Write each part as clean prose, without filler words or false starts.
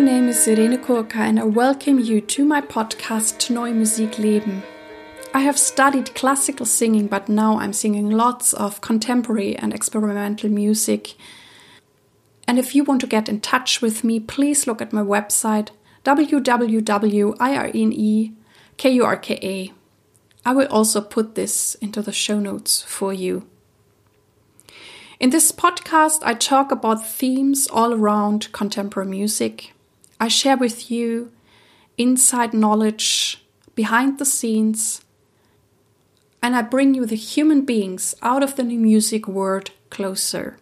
My name is Irene Kurka and I welcome you to my podcast Neue Musik Leben. I have studied classical singing, but now I'm singing lots of contemporary and experimental music. And if you want to get in touch with me, please look at my website www.irenekurka. I will also put this into the show notes for you. In this podcast, I talk about themes all around contemporary music. I share with you inside knowledge, behind the scenes, and I bring you the human beings out of the new music world closer.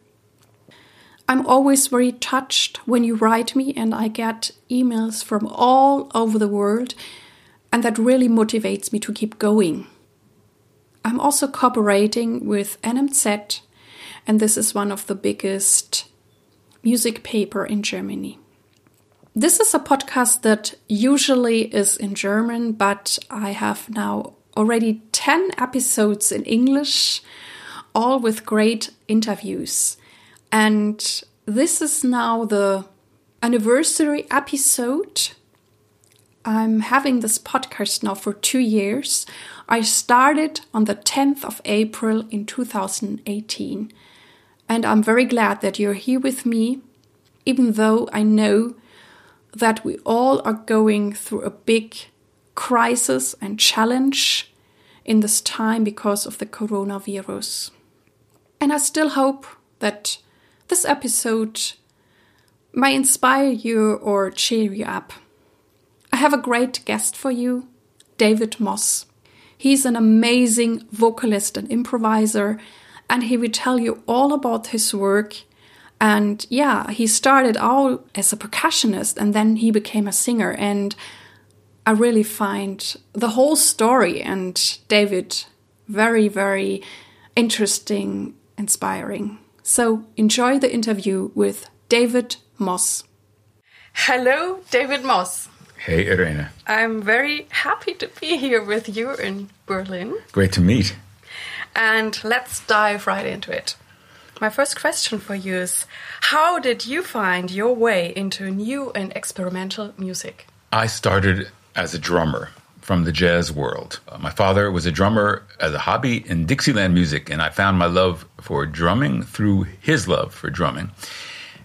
I'm always very touched when you write me, and I get emails from all over the world, and that really motivates me to keep going. I'm also cooperating with NMZ, and this is one of the biggest music paper in Germany. This is a podcast that usually is in German, but I have now already 10 episodes in English, all with great interviews. And this is now the anniversary episode. I'm having this podcast now for 2 years. I started on the 10th of April in 2018. And I'm very glad that you're here with me, even though I know that we all are going through a big crisis and challenge in this time because of the coronavirus. And I still hope that this episode may inspire you or cheer you up. I have a great guest for you, David Moss. He's an amazing vocalist and improviser, and he will tell you all about his work. And yeah, he started out as a percussionist and then he became a singer. And I really find the whole story and David very, very interesting, inspiring. So enjoy the interview with David Moss. Hello, David Moss. Hey, Irene. I'm very happy to be here with you in Berlin. Great to meet. And let's dive right into it. My first question for you is, how did you find your way into new and experimental music? I started as a drummer from the jazz world. My father was a drummer as a hobby in Dixieland music, and I found my love for drumming through his love for drumming.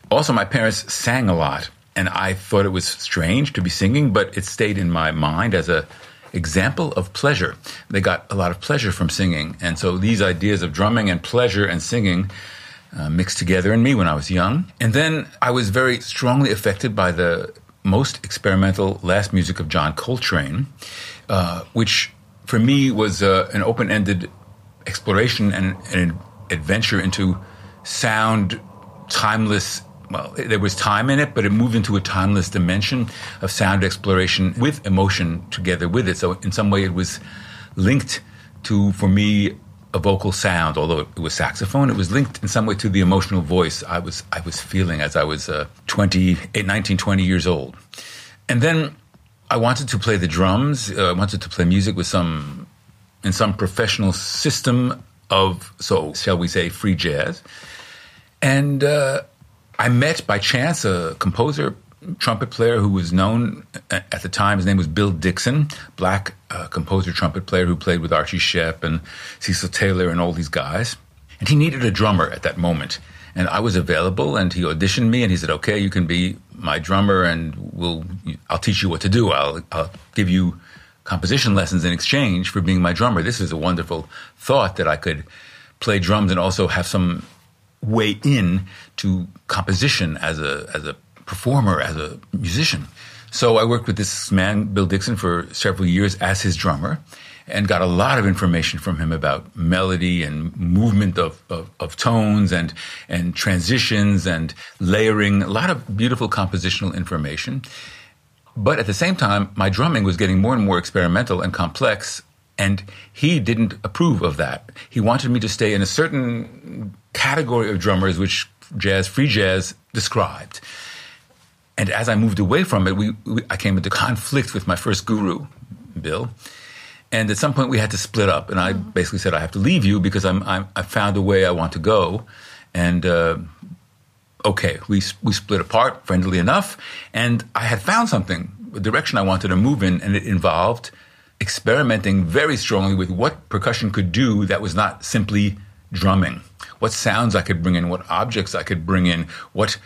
Also, my parents sang a lot, and I thought it was strange to be singing, but it stayed in my mind as a example of pleasure. They got a lot of pleasure from singing. And so these ideas of drumming and pleasure and singing mixed together in me when I was young. And then I was very strongly affected by the most experimental last music of John Coltrane, which for me was an open-ended exploration and an adventure into sound, timeless. Well, there was time in it, but it moved into a timeless dimension of sound exploration with emotion together with it. So in some way it was linked to, for me, a vocal sound, although it was saxophone. It was linked in some way to the emotional voice I was feeling as I was 20 years old. And then I wanted to play the drums. I wanted to play music with in some professional system of, so shall we say, free jazz. And I met by chance a composer, trumpet player who was known at the time. His name was Bill Dixon, black composer, trumpet player who played with Archie Shepp and Cecil Taylor and all these guys. And he needed a drummer at that moment. And I was available and he auditioned me and he said, okay, you can be my drummer and I'll teach you what to do. I'll give you composition lessons in exchange for being my drummer. This is a wonderful thought that I could play drums and also have some way in to composition as a performer, as a musician. So I worked with this man, Bill Dixon, for several years as his drummer and got a lot of information from him about melody and movement of tones and transitions and layering, a lot of beautiful compositional information. But at the same time, my drumming was getting more and more experimental and complex, and he didn't approve of that. He wanted me to stay in a certain category of drummers, which free jazz described. And as I moved away from it, I came into conflict with my first guru, Bill. And at some point we had to split up. And I basically said, I have to leave you because I found a way I want to go. And okay, we split apart, friendly enough, and I had found something, a direction I wanted to move in, and it involved experimenting very strongly with what percussion could do that was not simply drumming, what sounds I could bring in, what objects I could bring in, what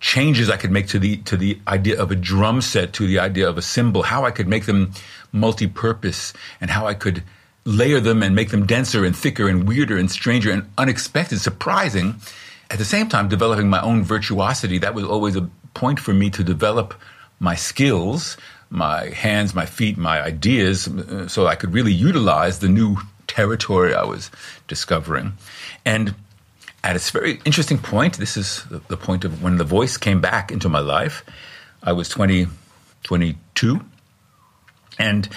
changes I could make to the idea of a drum set, to the idea of a cymbal, how I could make them multi-purpose, and how I could layer them and make them denser and thicker and weirder and stranger and unexpected, surprising. At the same time, developing my own virtuosity. That was always a point for me to develop my skills, my hands, my feet, my ideas, so I could really utilize the new territory I was discovering. And at a very interesting point, this is the point of when the voice came back into my life. I was 22, and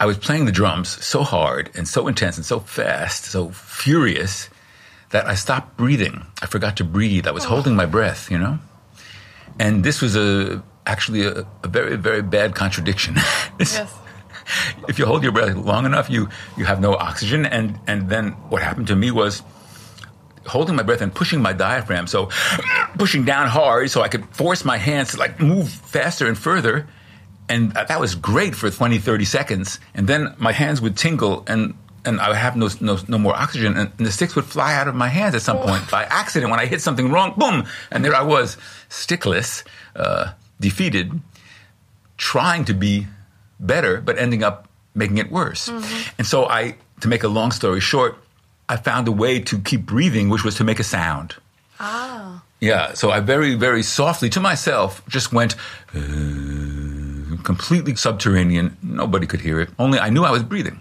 I was playing the drums so hard and so intense and so fast, so furious, that I stopped breathing. I forgot to breathe. I was holding my breath, you know? And this was actually a very, very bad contradiction. Yes. If you hold your breath long enough, you have no oxygen. And then what happened to me was holding my breath and pushing my diaphragm, so pushing down hard so I could force my hands to like move faster and further. And that was great for 20, 30 seconds. And then my hands would tingle and I would have no more oxygen, and the sticks would fly out of my hands at some point by accident. When I hit something wrong, boom, and there I was, stickless, defeated, trying to be better, but ending up making it worse. Mm-hmm. And so to make a long story short, I found a way to keep breathing, which was to make a sound. Ah. Yeah, so I very, very softly to myself just went, completely subterranean, nobody could hear it, only I knew I was breathing.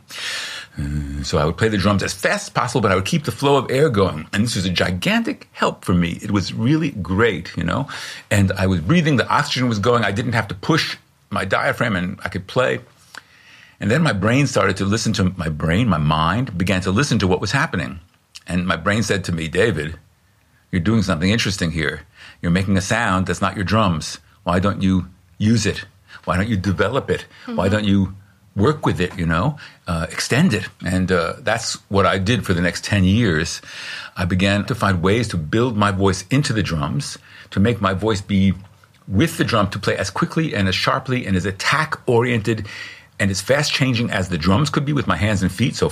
So I would play the drums as fast as possible, but I would keep the flow of air going. And this was a gigantic help for me. It was really great, you know. And I was breathing, the oxygen was going. I didn't have to push my diaphragm, and I could play. And then my brain started to listen to my mind began to listen to what was happening. And my brain said to me, David, you're doing something interesting here. You're making a sound that's not your drums. Why don't you use it? Why don't you develop it? Mm-hmm. Why don't you work with it, you know, extend it. And that's what I did for the next 10 years. I began to find ways to build my voice into the drums, to make my voice be with the drum, to play as quickly and as sharply and as attack-oriented and as fast-changing as the drums could be with my hands and feet. So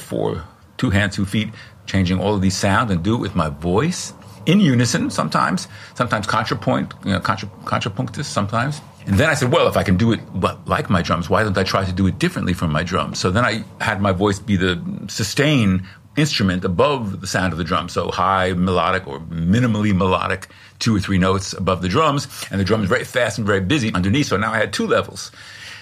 2 hands, 2 feet, changing all of these sounds, and do it with my voice in unison sometimes contrapunctus sometimes. And then I said, well, if I can do it like my drums, why don't I try to do it differently from my drums? So then I had my voice be the sustain instrument above the sound of the drum. So high melodic or minimally melodic, 2 or 3 notes above the drums. And the drums very fast and very busy underneath. So now I had 2 levels.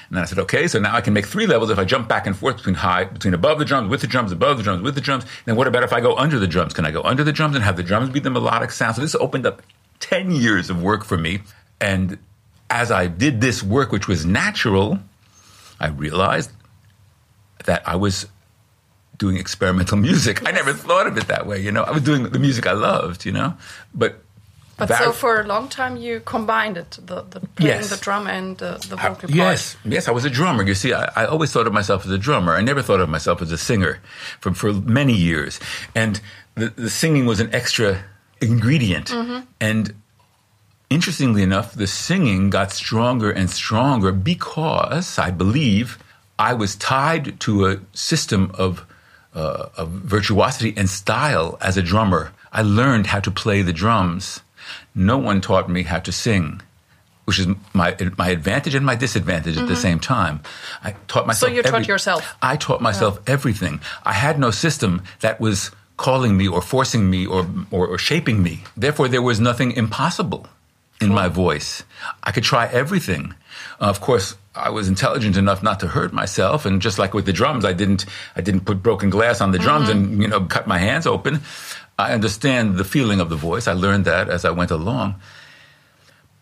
And then I said, okay, so now I can make 3 levels if I jump back and forth between above the drums, with the drums, above the drums, with the drums. Then what about if I go under the drums? Can I go under the drums and have the drums be the melodic sound? So this opened up 10 years of work for me. And as I did this work, which was natural, I realized that I was doing experimental music. Yes. I never thought of it that way, you know. I was doing the music I loved, you know. But so for a long time you combined it, the playing yes. the drum and the vocal part. Yes, I was a drummer. You see, I always thought of myself as a drummer. I never thought of myself as a singer for many years. And the singing was an extra ingredient. Mm-hmm. And interestingly enough, the singing got stronger and stronger because, I believe, I was tied to a system of virtuosity and style as a drummer. I learned how to play the drums. No one taught me how to sing, which is my advantage and my disadvantage mm-hmm. at the same time. I taught myself. So you taught yourself. I taught myself everything. I had no system that was calling me or forcing me or shaping me. Therefore, there was nothing impossible in my voice. I could try everything. Of course, I was intelligent enough not to hurt myself, and just like with the drums, I didn't put broken glass on the drums mm-hmm. and, you know, cut my hands open. I understand the feeling of the voice. I learned that as I went along.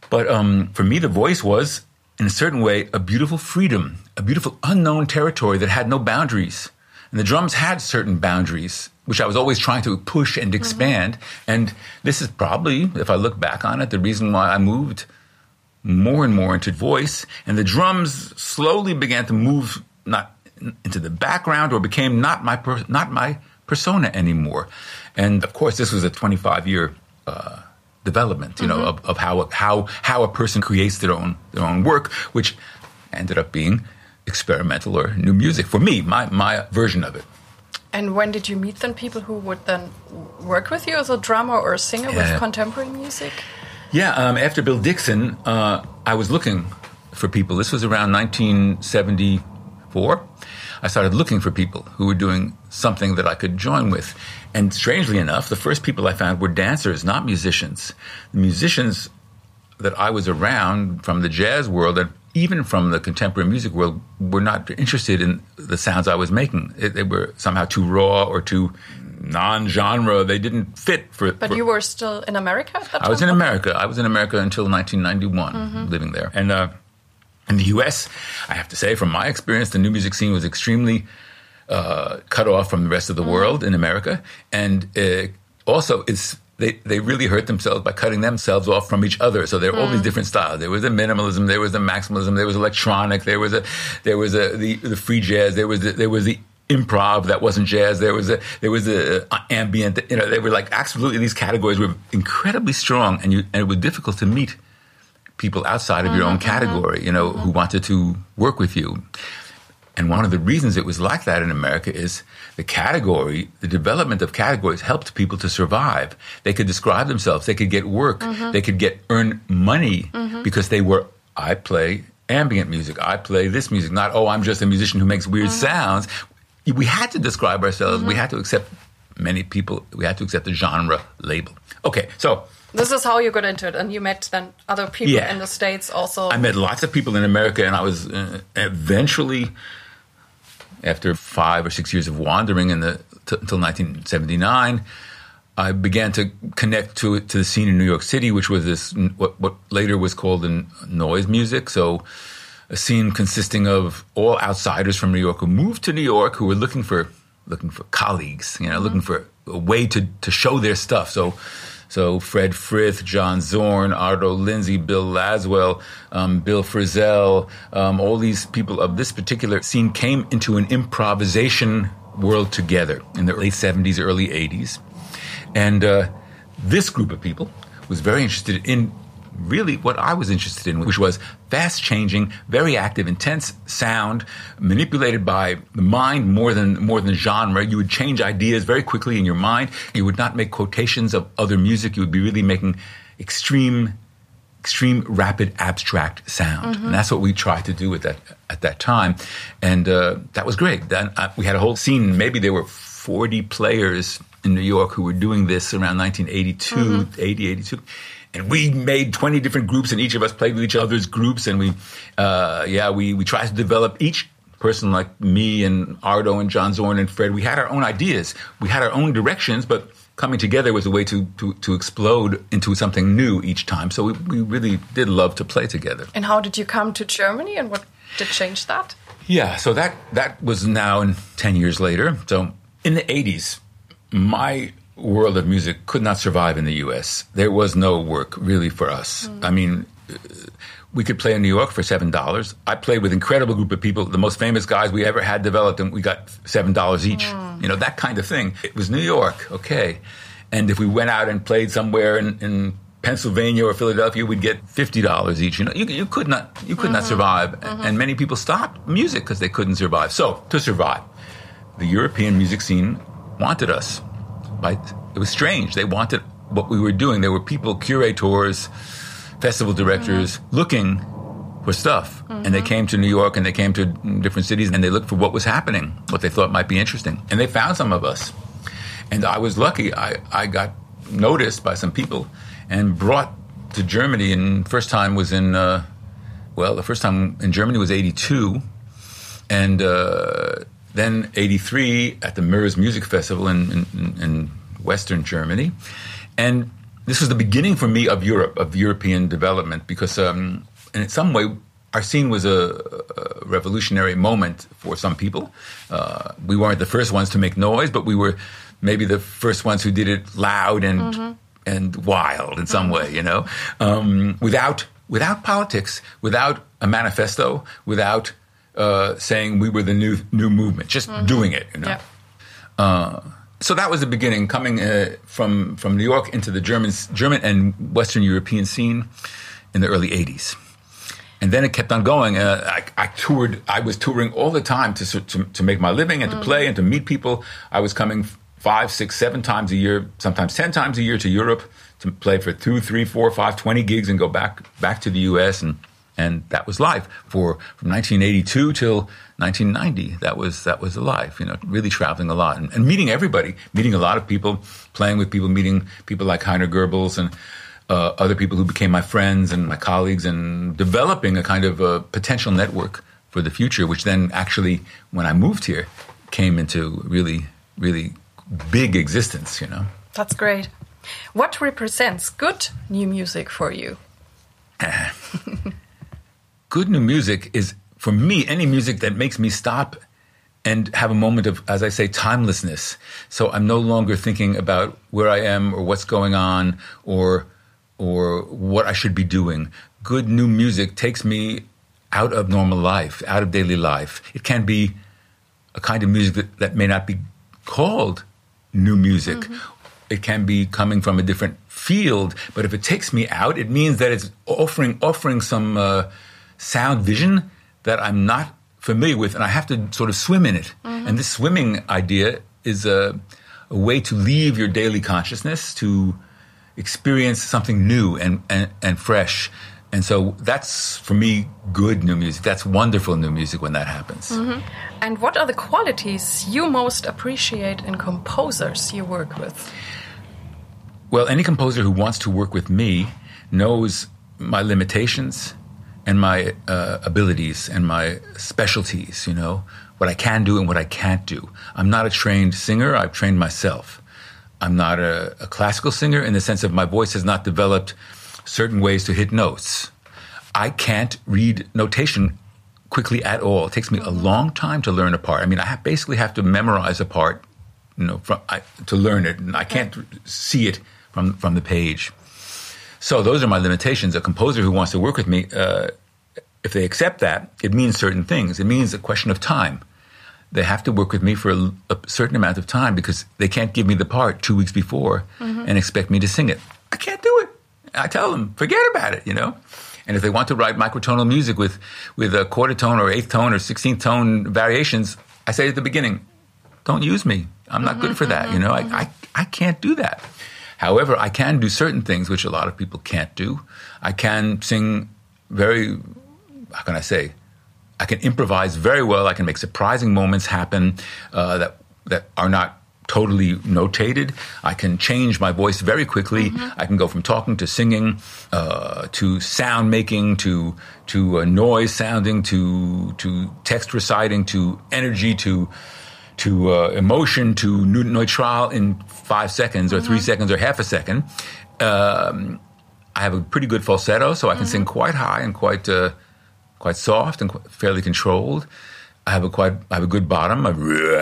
But for me, the voice was, in a certain way, a beautiful freedom, a beautiful unknown territory that had no boundaries. And the drums had certain boundaries, which I was always trying to push and expand. Mm-hmm. And this is probably, if I look back on it, the reason why I moved more and more into voice. And the drums slowly began to move not into the background or became not my persona anymore. And, of course, this was a 25-year development, you know, of how a person creates their own work, which ended up being experimental or new music for me, my version of it. And when did you meet then people who would then work with you as a drummer or a singer with contemporary music? Yeah, after Bill Dixon, I was looking for people. This was around 1974. I started looking for people who were doing something that I could join with. And strangely enough, the first people I found were dancers, not musicians. The musicians that I was around from the jazz world and even from the contemporary music world were not interested in the sounds I was making. They were somehow too raw or too non-genre. They didn't fit for... But you were still in America at that time? I was in America. I was in America until 1991, living there. And in the U.S., I have to say, from my experience, the new music scene was extremely cut off from the rest of the world in America. And also, They really hurt themselves by cutting themselves off from each other. So there were all these different styles. There was the minimalism, there was the maximalism, there was electronic, there was the free jazz, there was the improv that wasn't jazz, there was the ambient. You know, they were like absolutely these categories were incredibly strong, and it was difficult to meet people outside of your own category. You know, who wanted to work with you. And one of the reasons it was like that in America is the development of categories helped people to survive. They could describe themselves. They could get work. They could earn money because they were, I play ambient music. I play this music. Not, oh, I'm just a musician who makes weird sounds. We had to describe ourselves. We had to accept many people. We had to accept the genre label. Okay, so... This is how you got into it, and you met then other people in the States also. I met lots of people in America, and I was eventually... After 5 or 6 years of wandering until 1979, I began to connect to the scene in New York City, which was this what later was called noise music. So a scene consisting of all outsiders from New York who moved to New York, who were looking for colleagues, you know, looking for a way to show their stuff. So Fred Frith, John Zorn, Ardo Lindsay, Bill Laswell, Bill Frisell, all these people of this particular scene came into an improvisation world together in the late 70s, early 80s. And this group of people was very interested in really what I was interested in, which was fast-changing, very active, intense sound, manipulated by the mind more than genre. You would change ideas very quickly in your mind. You would not make quotations of other music. You would be really making extreme, rapid, abstract sound. And that's what we tried to do with that at that time. And that was great. Then we had a whole scene. Maybe there were 40 players in New York who were doing this around 1982, 82. And we made 20 different groups, and each of us played with each other's groups. And we tried to develop each person, like me and Ardo and John Zorn and Fred. We had our own ideas. We had our own directions, but coming together was a way to explode into something new each time. So we really did love to play together. And how did you come to Germany, and what did change that? Yeah, so that was now 10 years later. So in the 80s, my world of music could not survive in the U.S. There was no work really for us. I mean, we could play in New York for $7. I played with incredible group of people, the most famous guys we ever had developed, and we got $7 each. You know, that kind of thing. It was New York, okay. And if we went out and played somewhere in Pennsylvania or Philadelphia, we'd get $50 each. You know, you could not survive, and many people stopped music because they couldn't survive. So to survive, the European music scene wanted us. It was strange. They wanted what we were doing. There were people, curators, festival directors, looking for stuff. And they came to New York, and they came to different cities, and they looked for what was happening, what they thought might be interesting. And they found some of us. And I was lucky. I got noticed by some people and brought to Germany. And the first time in Germany was 82. And... Then 83 at the MERS Music Festival in Western Germany. And this was the beginning for me of Europe, of European development, because in some way our scene was a revolutionary moment for some people. We weren't the first ones to make noise, but we were maybe the first ones who did it loud and wild in some way, you know, without politics, without a manifesto, without... saying we were the new movement, just doing it, you know. Yeah. So that was the beginning, coming from New York into the German and Western European scene in the early 80s. And then it kept on going. I was touring all the time to make my living and to play and to meet people. I was coming 5, 6, 7 times a year, sometimes 10 times a year to Europe to play for 2, 3, 4, 5, 20 gigs and go back to the U.S. And that was life from 1982 till 1990. That was the life, you know, really traveling a lot and meeting everybody, meeting a lot of people, playing with people, meeting people like Heiner Goebbels and other people who became my friends and my colleagues, and developing a kind of a potential network for the future, which then actually, when I moved here, came into really, really big existence, you know. That's great. What represents good new music for you? Good new music is, for me, any music that makes me stop and have a moment of, as I say, timelessness. So I'm no longer thinking about where I am or what's going on or what I should be doing. Good new music takes me out of normal life, out of daily life. It can be a kind of music that may not be called new music. Mm-hmm. It can be coming from a different field, but if it takes me out, it means that it's offering some sound vision that I'm not familiar with, and I have to sort of swim in it. Mm-hmm. And this swimming idea is a way to leave your daily consciousness, to experience something new and fresh. And so that's, for me, good new music. That's wonderful new music when that happens. Mm-hmm. And what are the qualities you most appreciate in composers you work with? Well, any composer who wants to work with me knows my limitations and my abilities and my specialties, you know, what I can do and what I can't do. I'm not a trained singer. I've trained myself. I'm not a classical singer in the sense of my voice has not developed certain ways to hit notes. I can't read notation quickly at all. It takes me a long time to learn a part. I mean, I basically have to memorize a part, you know, to learn it, and I can't see it from the page. So those are my limitations. A composer who wants to work with me, if they accept that, it means certain things. It means a question of time. They have to work with me for a certain amount of time because they can't give me the part 2 weeks before and expect me to sing it. I can't do it. I tell them, forget about it, you know. And if they want to write microtonal music with a quarter tone or eighth tone or 16th tone variations, I say at the beginning, don't use me. I'm not good for that, you know. I can't do that. However, I can do certain things which a lot of people can't do. I can sing very, how can I say, I can improvise very well. I can make surprising moments happen that are not totally notated. I can change my voice very quickly. I can go from talking to singing, to sound making, to noise sounding, to text reciting, to energy, to emotion, to neutral in 5 seconds or 3 seconds or half a second. I have a pretty good falsetto, so I can sing quite high and quite soft and fairly controlled. I have a good bottom. I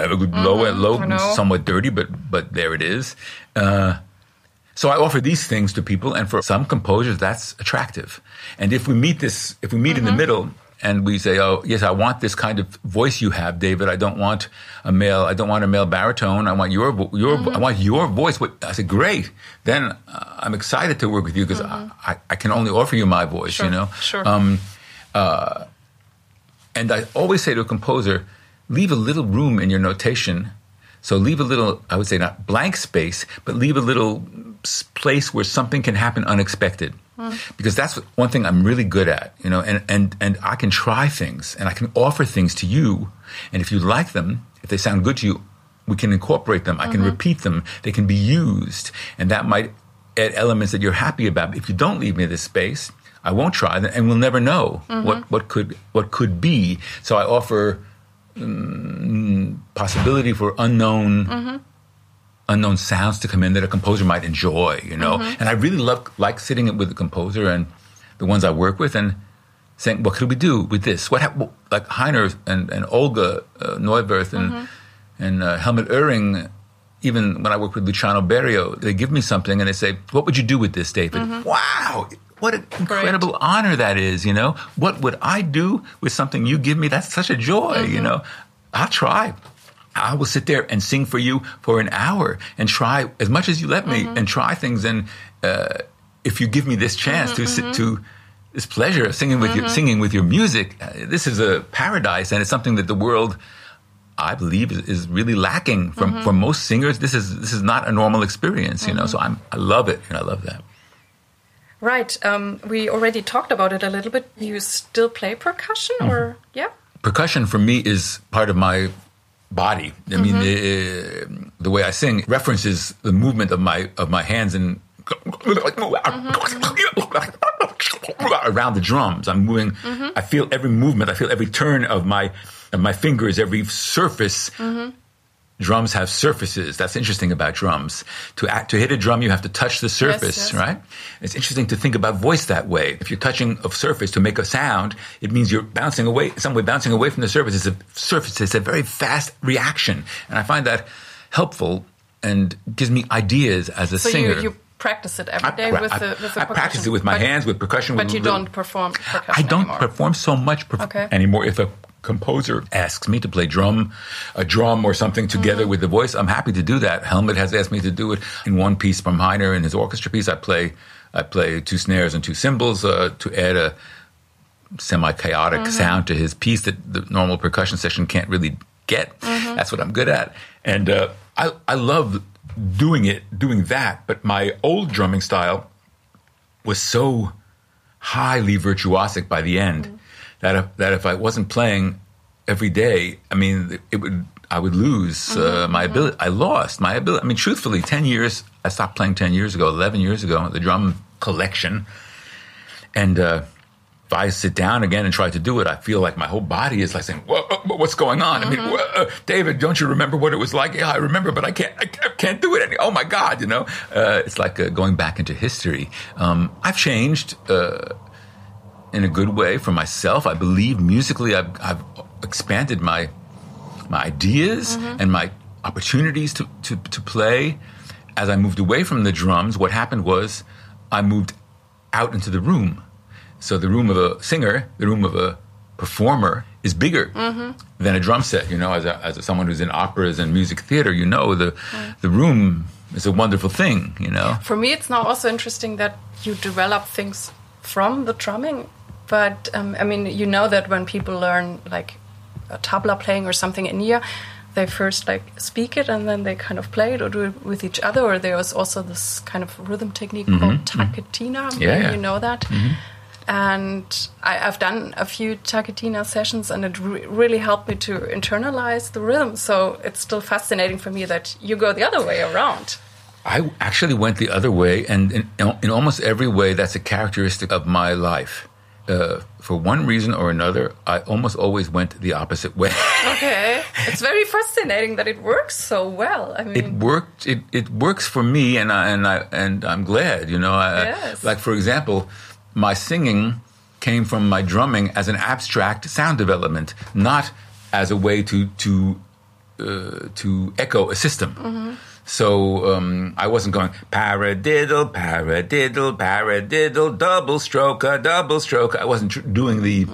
have a good low, somewhat dirty, but there it is. So I offer these things to people, and for some composers, that's attractive. And if we meet in the middle, and we say, oh, yes, I want this kind of voice you have, David. I don't want a male. I don't want a male baritone. I want your voice. I said, great. Then I'm excited to work with you because I can only offer you my voice, you know. Sure. And I always say to a composer, leave a little room in your notation. So leave a little, I would say not blank space, but leave a little place where something can happen unexpected. Because that's one thing I'm really good at, you know, and I can try things and I can offer things to you. And if you like them, if they sound good to you, we can incorporate them. I can repeat them. They can be used. And that might add elements that you're happy about. But if you don't leave me this space, I won't try them and we'll never know what could be. So I offer possibility for unknown unknown sounds to come in that a composer might enjoy, you know. And I really like sitting with the composer and the ones I work with and saying, what could we do with this? Like Heiner and Olga Neuwirth and Helmut Oehring, even when I work with Luciano Berio, they give me something and they say, what would you do with this, David? Wow, what an incredible honor that is, you know. What would I do with something you give me? That's such a joy, you know. I'll try. I will sit there and sing for you for an hour and try as much as you let me and try things. And if you give me this chance to this pleasure of singing with your music, this is a paradise, and it's something that the world, I believe, is really lacking from for most singers. This is not a normal experience, you know. So I love it, and I love that. Right. We already talked about it a little bit. Do you still play percussion, or yeah? Percussion for me is part of my body. I mean, the way I sing references the movement of my hands and around the drums. I'm moving. I feel every movement. I feel every turn of my fingers. Every surface. Drums have surfaces. That's interesting about drums. To hit a drum, you have to touch the surface, right? It's interesting to think about voice that way. If you're touching a surface to make a sound, it means you're bouncing away, some way bouncing away from the surface. It's a surface. It's a very fast reaction. And I find that helpful and gives me ideas as a singer. You practice it every day with the percussion? I practice it with my hands, with percussion. But you don't perform percussion anymore. Perform so much anymore. If a composer asks me to play a drum or something together with the voice, I'm happy to do that. Helmut has asked me to do it in one piece from Heiner in his orchestra piece. I play two snares and two cymbals to add a semi-chaotic sound to his piece that the normal percussion section can't really get. That's what I'm good at. And I love doing that, but my old drumming style was so highly virtuosic by the end that if I wasn't playing every day, I mean, I would lose my ability. I lost my ability. I mean, truthfully, I stopped playing 11 years ago, the drum collection. And if I sit down again and try to do it, I feel like my whole body is like saying, whoa, what's going on? I mean, David, don't you remember what it was like? Yeah, I remember, but I can't do it anymore. Oh, my God, you know. It's like going back into history. I've changed in a good way for myself. I believe musically I've expanded my ideas and my opportunities to play. As I moved away from the drums, what happened was I moved out into the room. So the room of a singer, the room of a performer is bigger than a drum set. You know, as someone who's in operas and music theater, you know, the room is a wonderful thing, you know. For me, it's now also interesting that you develop things from the drumming. But, I mean, you know that when people learn, like, a tabla playing or something in India, they first, like, speak it and then they kind of play it or do it with each other. Or there was also this kind of rhythm technique called taketina. Yeah. You know that. And I've done a few taketina sessions, and it really helped me to internalize the rhythm. So it's still fascinating for me that you go the other way around. I actually went the other way, and in almost every way, that's a characteristic of my life. For one reason or another, I almost always went the opposite way. Okay, it's very fascinating that it works so well. I mean, It works for me, and I'm glad. You know, like for example, my singing came from my drumming as an abstract sound development, not as a way to echo a system. So I wasn't going paradiddle, paradiddle, paradiddle, double stroke, double stroke. I wasn't doing the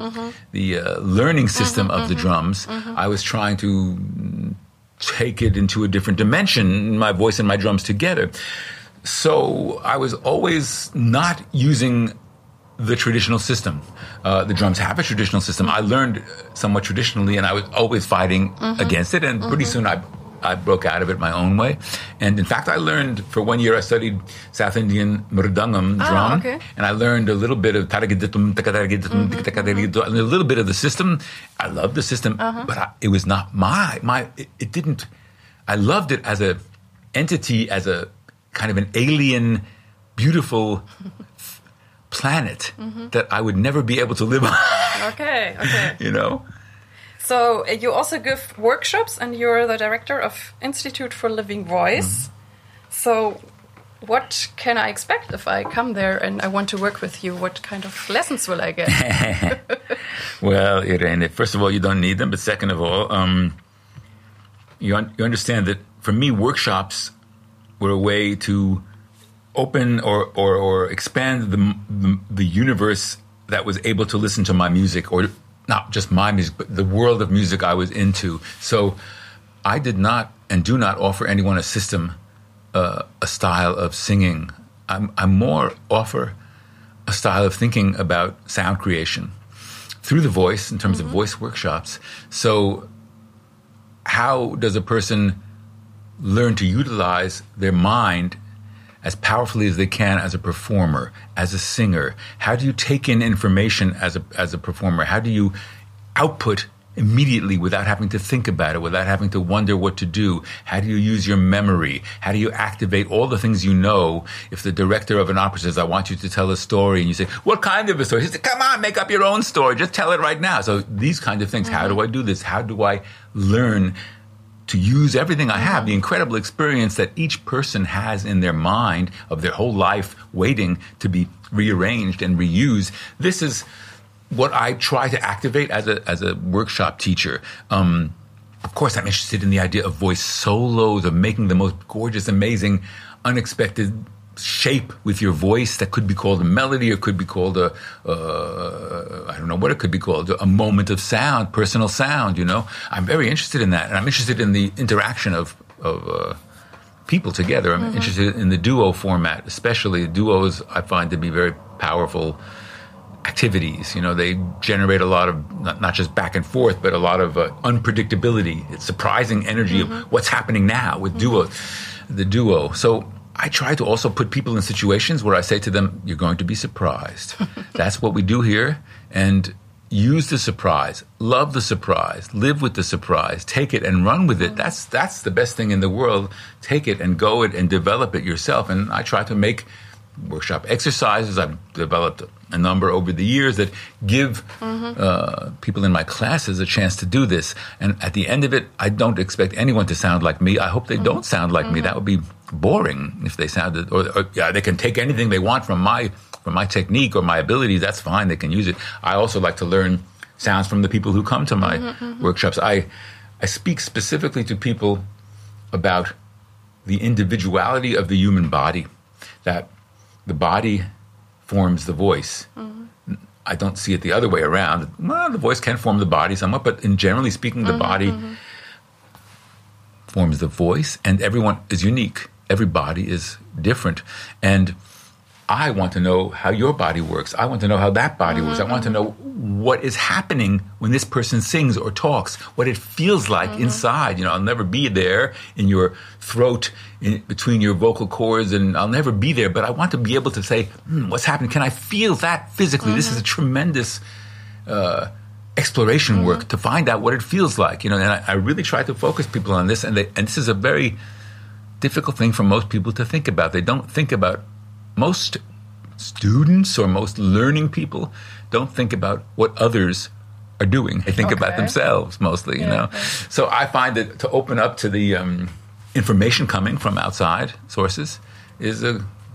learning system of the drums. I was trying to take it into a different dimension, my voice and my drums together. So I was always not using the traditional system. The drums have a traditional system. I learned somewhat traditionally, and I was always fighting against it. And pretty soon I broke out of it my own way. And in fact, I learned, for 1 year, I studied South Indian mridangam drum. And I learned a little bit of taragidittum, takataragiditum, tikataragiditum, and a little bit of the system. I loved the system, but it was not my. It didn't. I loved it as a entity, as a kind of an alien, beautiful planet that I would never be able to live on. Okay. You know? So you also give workshops, and you're the director of Institute for Living Voice. So what can I expect if I come there and I want to work with you? What kind of lessons will I get? Well, Irene, first of all, you don't need them. But second of all, you understand that for me, workshops were a way to open or expand the universe that was able to listen to my music, or not just my music, but the world of music I was into. So I did not and do not offer anyone a system, a style of singing. I more offer a style of thinking about sound creation through the voice in terms mm-hmm. of voice workshops. So how does a person learn to utilize their mind as powerfully as they can as a performer, as a singer? How do you take in information as a performer? How do you output immediately without having to think about it, without having to wonder what to do? How do you use your memory? How do you activate all the things you know? If the director of an opera says, I want you to tell a story, and you say, what kind of a story? He says, come on, make up your own story. Just tell it right now. So these kinds of things, mm-hmm. how do I do this? How do I learn to use everything I have, the incredible experience that each person has in their mind of their whole life waiting to be rearranged and reused? This is what I try to activate as a workshop teacher. Of course, I'm interested in the idea of voice solos, of making the most gorgeous, amazing, unexpected shape with your voice that could be called a melody or could be called I don't know what it could be called, a moment of sound, personal sound, you know. I'm very interested in that. And I'm interested in the interaction of people together. I'm mm-hmm. interested in the duo format, especially. Duos I find to be very powerful activities. You know, they generate a lot of, not just back and forth, but a lot of unpredictability. It's surprising energy mm-hmm. of what's happening now with mm-hmm. the duo. So I try to also put people in situations where I say to them, you're going to be surprised. That's what we do here. And use the surprise, love the surprise, live with the surprise, take it and run with it. That's the best thing in the world. Take it and go it and develop it yourself. And I try to make workshop exercises. I've developed a number over the years that give mm-hmm. People in my classes a chance to do this. And at the end of it, I don't expect anyone to sound like me. I hope they mm-hmm. don't sound like mm-hmm. me. That would be boring if they sounded, or they can take anything they want from my technique or my abilities. That's fine. They can use it. I also like to learn sounds from the people who come to my mm-hmm. workshops. I speak specifically to people about the individuality of the human body, that the body forms the voice. Mm-hmm. I don't see it the other way around. Well, the voice can form the body somewhat, but in generally speaking, the mm-hmm, body mm-hmm. forms the voice, and everyone is unique. Every body is different. And I want to know how your body works. I want to know how that body mm-hmm, works. I want mm-hmm. to know what is happening when this person sings or talks, what it feels like mm-hmm. inside. You know, I'll never be there in your throat, between your vocal cords, and I'll never be there. But I want to be able to say, what's happening? Can I feel that physically? Mm-hmm. This is a tremendous exploration mm-hmm. work to find out what it feels like. You know, and I really try to focus people on this. And this is a very difficult thing for most people to think about. They don't think about Most students or most learning people don't think about what others are doing. They think about themselves mostly, you know. Okay. So I find that to open up to the information coming from outside sources is a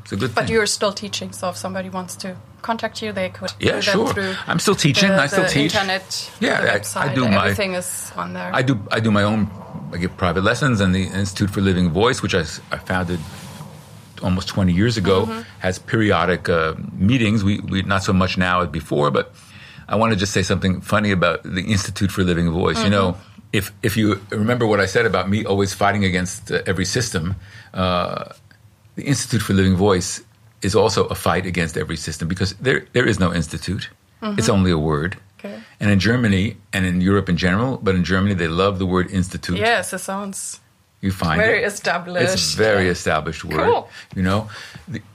good thing. But you're still teaching, so if somebody wants to contact you, they could do that through I'm still teaching. I still teach. Internet, the website, I do everything is on there. I do my own. I give private lessons, and the Institute for Living Voice, which I founded almost 20 years ago, mm-hmm. has periodic meetings. We not so much now as before, but I want to just say something funny about the Institute for Living Voice. Mm-hmm. You know, if you remember what I said about me always fighting against every system, the Institute for Living Voice is also a fight against every system, because there is no institute. Mm-hmm. It's only a word. Okay. And in Germany, and in Europe in general, but in Germany they love the word institute. Yes, it sounds You find very it. Established. It's a very established word. Cool. You know,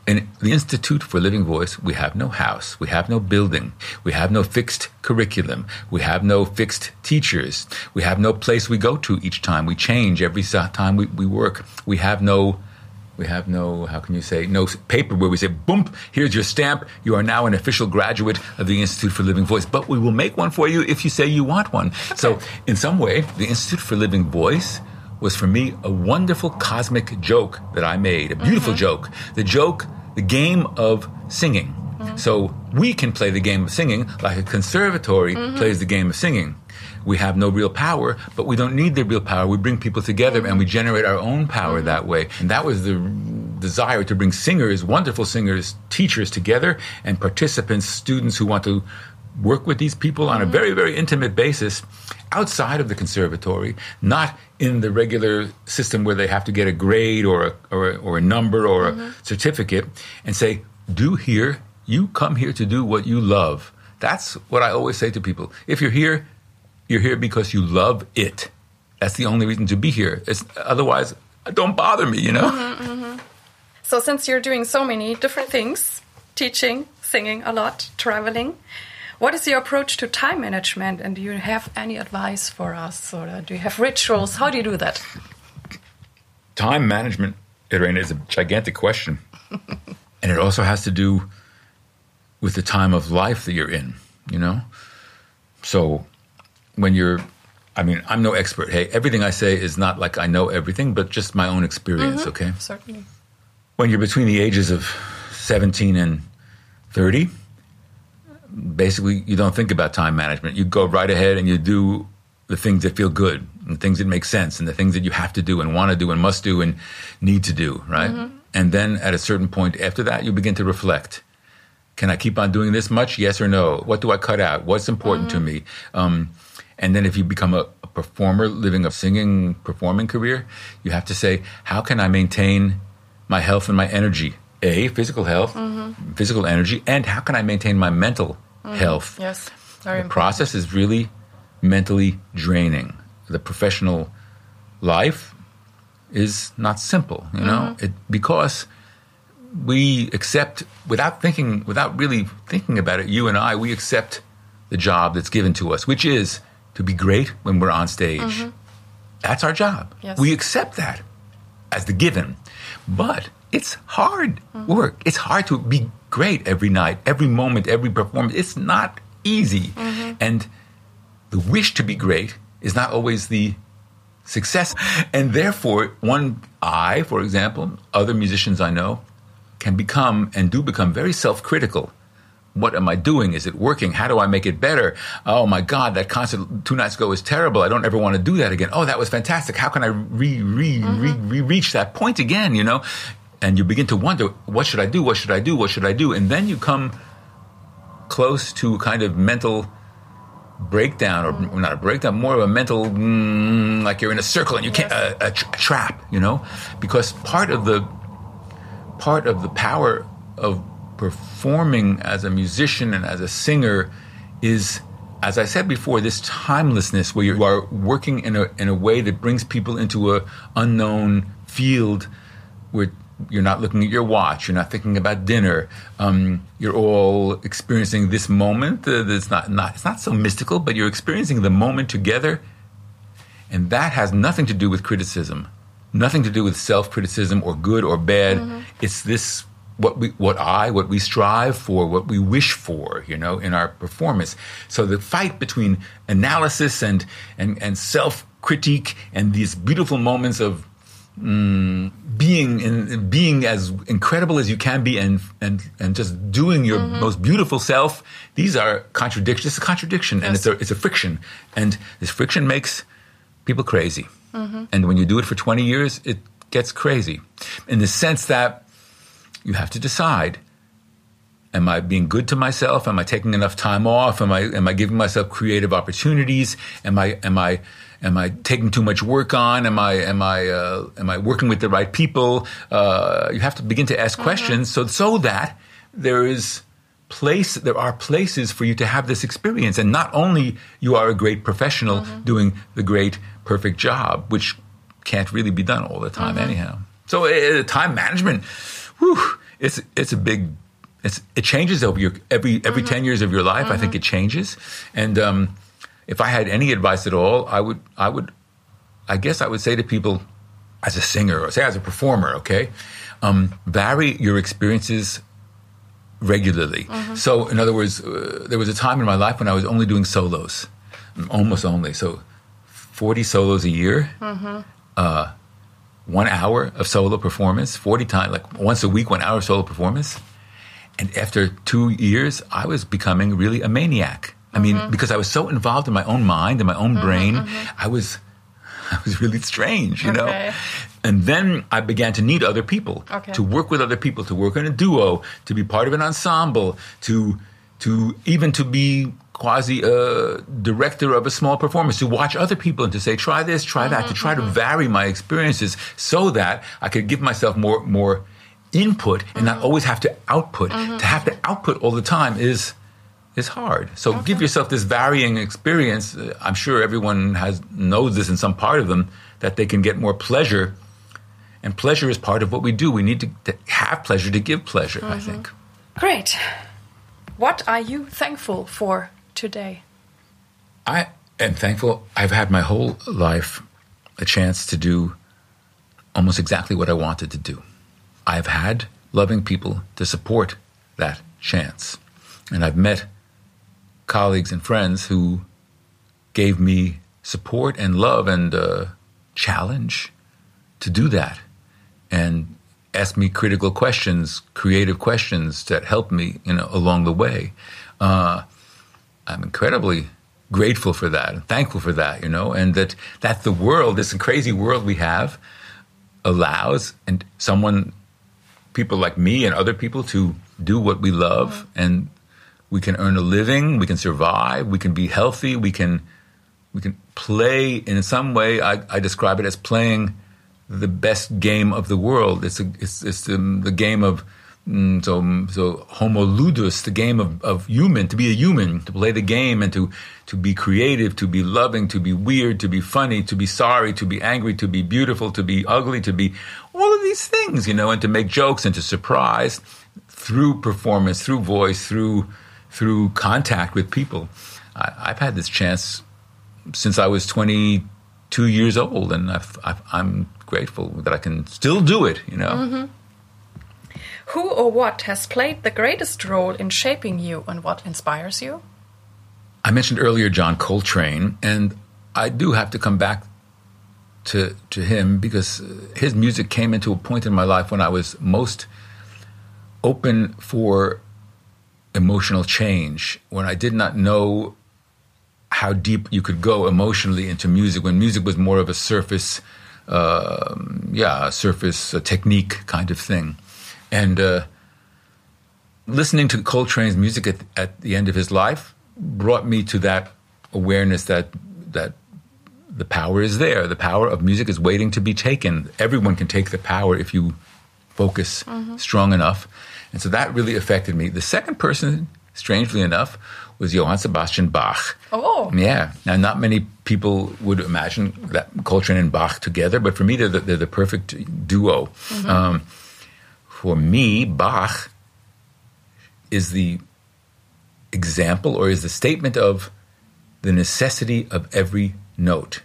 in the Institute for Living Voice, we have no house. We have no building. We have no fixed curriculum. We have no fixed teachers. We have no place we go to each time. We change every time we work. We have no, how can you say, no paper where we say, boom, here's your stamp. You are now an official graduate of the Institute for Living Voice. But we will make one for you if you say you want one. Okay. So in some way, the Institute for Living Voice was for me a wonderful cosmic joke that I made, a beautiful mm-hmm. joke, the game of singing. Mm-hmm. So we can play the game of singing like a conservatory mm-hmm. plays the game of singing. We have no real power, but we don't need the real power. We bring people together mm-hmm. and we generate our own power mm-hmm. that way. And that was the desire to bring singers, wonderful singers, teachers together, and participants, students who want to work with these people on a very, very intimate basis outside of the conservatory, not in the regular system where they have to get a grade or a number or a certificate and say, do here, you come here to do what you love. That's what I always say to people. If you're here because you love it. That's the only reason to be here. Otherwise, don't bother me, you know? So since you're doing so many different things, teaching, singing a lot, traveling, what is your approach to time management? And do you have any advice for us? Or do you have rituals? How do you do that? Time management, Irene, is a gigantic question. And it also has to do with the time of life that you're in, you know? So when you're, I mean, I'm no expert. Hey, everything I say is not like I know everything, but just my own experience, okay? Certainly. When you're between the ages of 17 and 30, basically, you don't think about time management. You go right ahead and you do the things that feel good and the things that make sense and the things that you have to do and want to do and must do and need to do, right? And then at a certain point after that, you begin to reflect. Can I keep on doing this much? Yes or no? What do I cut out? What's important to me? And then if you become a performer living a singing, performing career, you have to say, how can I maintain my health and my energy? A, physical health, physical energy, and how can I maintain my mental health? Yes, very important. The process is really mentally draining. The professional life is not simple, you know, because we accept, without really thinking about it, you and I, we accept the job that's given to us, which is to be great when we're on stage. That's our job. Yes. We accept that as the given. But it's hard work. It's hard to be great every night, every moment, every performance. It's not easy. And the wish to be great is not always the success. And therefore, for example, other musicians I know can become and do become very self-critical. What am I doing? Is it working? How do I make it better? Oh, my God, that concert 2 nights ago was terrible. I don't ever want to do that again. Oh, that was fantastic. How can I reach that point again, you know? And you begin to wonder, what should I do? What should I do? What should I do? And then you come close to kind of mental breakdown, or not a breakdown, more of a mental, like you're in a circle and you can't, a trap, you know? Because part of the power of performing as a musician and as a singer is, as I said before, this timelessness where you are working in a way that brings people into an unknown field where you're not looking at your watch, you're not thinking about dinner, you're all experiencing this moment that's not so mystical, but you're experiencing the moment together, and that has nothing to do with criticism, nothing to do with self-criticism or good or bad. It's this. What we strive for, what we wish for, you know, in our performance. So the fight between analysis and self-critique and these beautiful moments of being as incredible as you can be and just doing your most beautiful self, these are contradictions. This is a contradiction, yes. And it's a friction. And this friction makes people crazy. And when you do it for 20 years, it gets crazy. In the sense that you have to decide, am I being good to myself? Am I taking enough time off? Am I giving myself creative opportunities? Am I taking too much work on? Am I working with the right people? You have to begin to ask questions so that there are places for you to have this experience. And not only you are a great professional doing the great, perfect job, which can't really be done all the time anyhow. So time management, whew, it's a big, it changes over every 10 years of your life. I think it changes. And if I had any advice at all, I would say to people, as a singer or say as a performer, okay, vary your experiences regularly. So in other words, there was a time in my life when I was only doing solos, almost only. So 40 solos a year, 1 hour of solo performance, 40 times, like once a week, 1 hour of solo performance. And after 2 years, I was becoming really a maniac. I mean, because I was so involved in my own mind, in my own brain, I was really strange, you know? And then I began to need other people, to work with other people, to work in a duo, to be part of an ensemble, to even to be quasi a director of a small performance, to watch other people and to say, try this, try that, to try to vary my experiences so that I could give myself more input and not always have to output. To have to output all the time is hard. So give yourself this varying experience. I'm sure everyone knows this in some part of them, that they can get more pleasure. And pleasure is part of what we do. We need to have pleasure to give pleasure, I think. Great. What are you thankful for today? I am thankful. I've had my whole life a chance to do almost exactly what I wanted to do. I've had loving people to support that chance. And I've met colleagues and friends who gave me support and love and challenge to do that, and asked me critical questions, creative questions that helped me, along the way. I'm incredibly grateful for that and thankful for that, and that the world, this crazy world we have, allows and people like me and other people to do what we love, and we can earn a living, we can survive, we can be healthy, we can play in some way. I describe it as playing the best game of the world. It's the game of so homo ludus, the game of human, to be a human, to play the game and to be creative, to be loving, to be weird, to be funny, to be sorry, to be angry, to be beautiful, to be ugly, to be all of these things, and to make jokes and to surprise through performance, through voice, through contact with people. I've had this chance since I was 22 years old, and I'm grateful that I can still do it, Who or what has played the greatest role in shaping you, and what inspires you? I mentioned earlier John Coltrane, and I do have to come back to him, because his music came into a point in my life when I was most open for emotional change, when I did not know how deep you could go emotionally into music, when music was more of a surface technique kind of thing. And listening to Coltrane's music at the end of his life brought me to that awareness that the power is there. The power of music is waiting to be taken. Everyone can take the power if you focus strong enough. And so that really affected me. The second person, strangely enough, was Johann Sebastian Bach. Oh. Yeah. Now, not many people would imagine that Coltrane and Bach together, but for me, they're the perfect duo. For me, Bach is the example, or is the statement of the necessity of every note.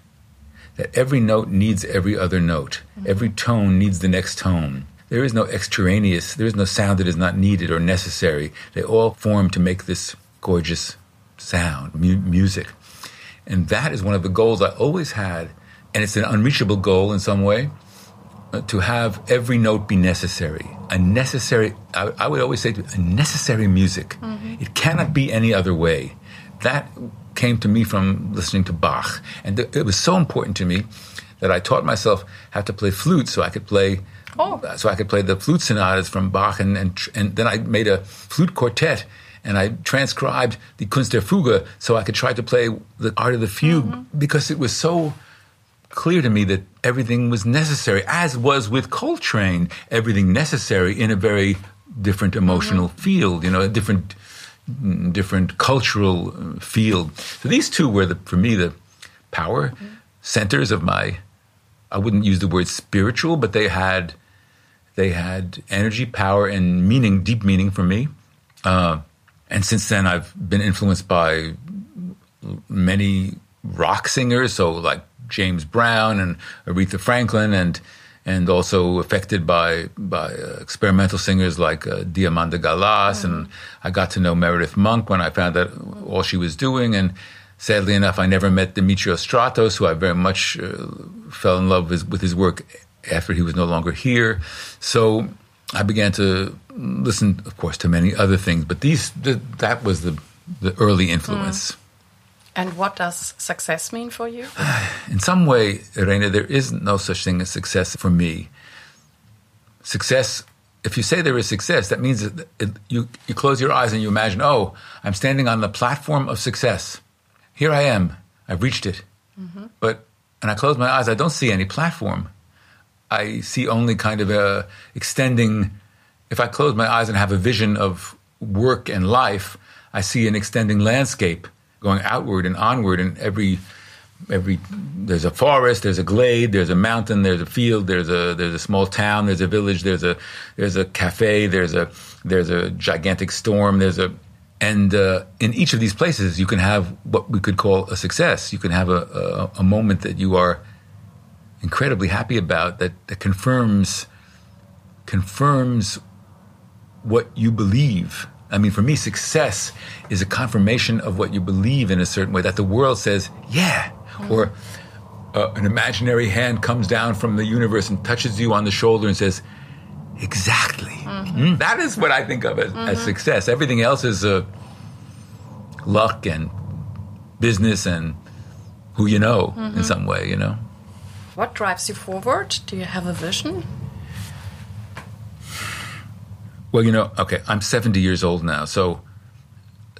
That every note needs every other note. Every tone needs the next tone. There is no extraneous, there is no sound that is not needed or necessary. They all form to make this gorgeous sound, music. And that is one of the goals I always had, and it's an unreachable goal in some way, to have every note be necessary. I would always say, a necessary music. It cannot be any other way. That came to me from listening to Bach. And it was so important to me that I taught myself how to play flute so I could play... Oh. So I could play the flute sonatas from Bach, and then I made a flute quartet, and I transcribed the Kunst der Fuge so I could try to play the Art of the Fugue, because it was so clear to me that everything was necessary, as was with Coltrane, everything necessary in a very different emotional field, a different cultural field. So these two were, for me, the power centers of my... I wouldn't use the word spiritual, but they had energy, power, and meaning, deep meaning for me. And since then, I've been influenced by many rock singers, so like James Brown and Aretha Franklin, and also affected by experimental singers like Diamanda Galas. And I got to know Meredith Monk when I found out all she was doing, and sadly enough, I never met Dimitrios Stratos, who I very much fell in love with his work after he was no longer here. So I began to listen, of course, to many other things, but that was the early influence. And what does success mean for you? In some way, Irene, there is no such thing as success for me. Success if you say there is success, that means that you close your eyes and you imagine, oh, I'm standing on the platform of success. Here I am. I've reached it. Mm-hmm. And I close my eyes. I don't see any platform. I see only kind of a extending. If I close my eyes and have a vision of work and life, I see an extending landscape going outward and onward. And every there's a forest, there's a glade, there's a mountain, there's a field, there's a small town, there's a village, there's a cafe, there's a gigantic storm, and in each of these places you can have what we could call a success. You can have a moment that you are incredibly happy about, that confirms what you believe. I mean, for me, success is a confirmation of what you believe in a certain way, that the world says, yeah. Or an imaginary hand comes down from the universe and touches you on the shoulder and says, exactly. Mm-hmm. That is what I think of as success. Everything else is luck and business and who you know in some way, you know. What drives you forward? Do you have a vision? Well, you know, okay, I'm 70 years old now, so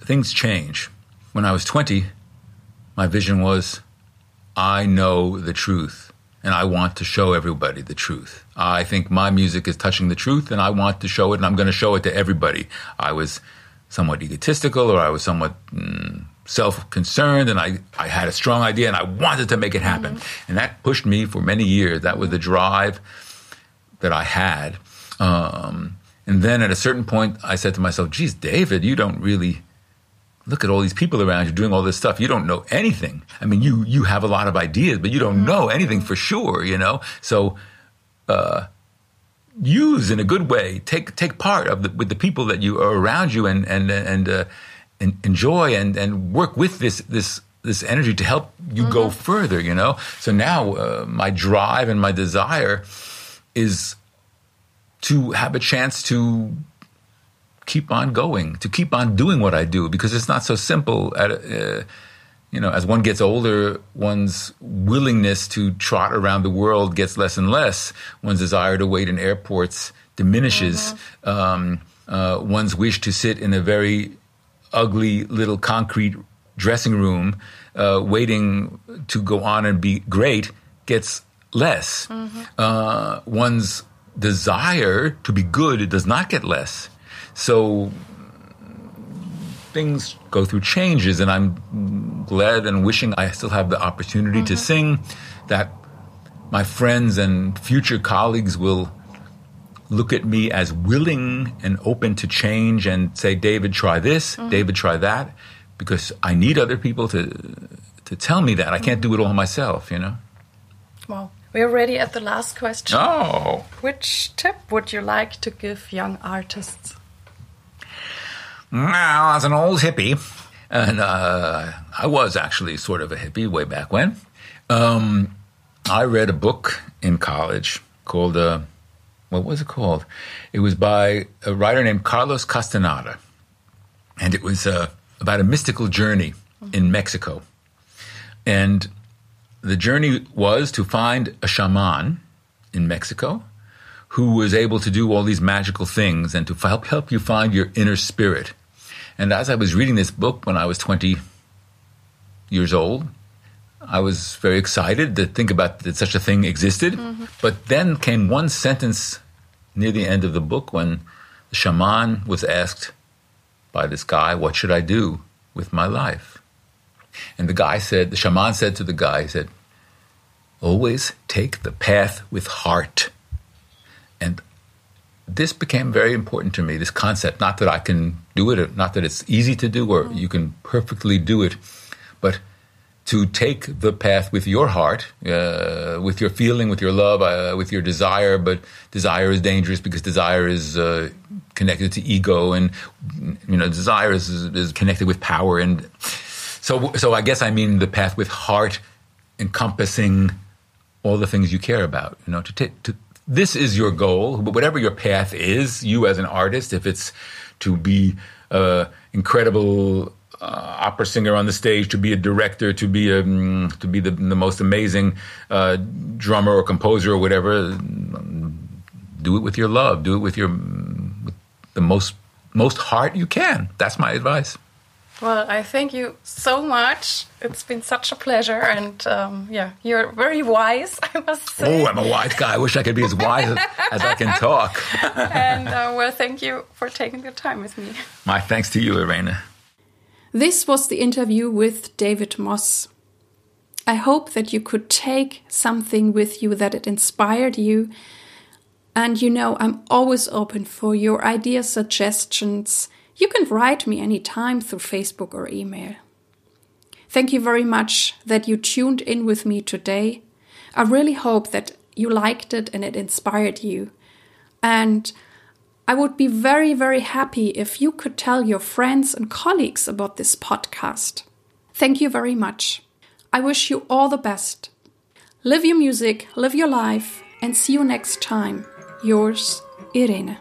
things change. When I was 20, my vision was, I know the truth, and I want to show everybody the truth. I think my music is touching the truth, and I want to show it, and I'm going to show it to everybody. I was somewhat egotistical, or I was somewhat self-concerned, and I had a strong idea, and I wanted to make it happen. Mm-hmm. And that pushed me for many years. That was the drive that I had. And then at a certain point, I said to myself, geez, David, you don't really... Look at all these people around you doing all this stuff. You don't know anything. I mean, you have a lot of ideas, but you don't know anything for sure, you know? So use in a good way. Take part with the people that you are around you and enjoy and work with this energy to help you go further, you know? So now my drive and my desire is to have a chance to keep on going, to keep on doing what I do, because it's not so simple. As one gets older, one's willingness to trot around the world gets less and less. One's desire to wait in airports diminishes. One's wish to sit in a very ugly little concrete dressing room waiting to go on and be great gets less. One's desire to be good does not get less. So things go through changes, and I'm glad and wishing I still have the opportunity to sing, that my friends and future colleagues will look at me as willing and open to change and say, David, try this, David, try that, because I need other people to tell me that. I can't do it all myself, you know? Wow. We're already at the last question. Oh. Which tip would you like to give young artists? Now, as an old hippie, and I was actually sort of a hippie way back when, I read a book in college called, what was it called? It was by a writer named Carlos Castaneda, and it was about a mystical journey in Mexico. And the journey was to find a shaman in Mexico who was able to do all these magical things and to help you find your inner spirit. And as I was reading this book when I was 20 years old, I was very excited to think about that such a thing existed. But then came one sentence near the end of the book when the shaman was asked by this guy, what should I do with my life? And the shaman said to the guy, he said, always take the path with heart. And this became very important to me, this concept, not that I can do it, not that it's easy to do or you can perfectly do it, but to take the path with your heart, with your feeling, with your love, with your desire. But desire is dangerous because desire is connected to ego, and you know, desire is connected with power. And so I guess I mean the path with heart, encompassing all the things you care about, you know, this is your goal, but whatever your path is, you as an artist, if it's to be an incredible opera singer on the stage, to be a director, to be the most amazing drummer or composer or whatever, do it with your love. Do it with your with the most heart you can. That's my advice. Well, I thank you so much. It's been such a pleasure. And, you're very wise, I must say. Oh, I'm a wise guy. I wish I could be as wise as I can talk. And, thank you for taking the time with me. My thanks to you, Irene. This was the interview with David Moss. I hope that you could take something with you, that it inspired you. And, I'm always open for your ideas, suggestions. You can write me anytime through Facebook or email. Thank you very much that you tuned in with me today. I really hope that you liked it and it inspired you. And I would be very, very happy if you could tell your friends and colleagues about this podcast. Thank you very much. I wish you all the best. Live your music, live your life, and see you next time. Yours, Irene.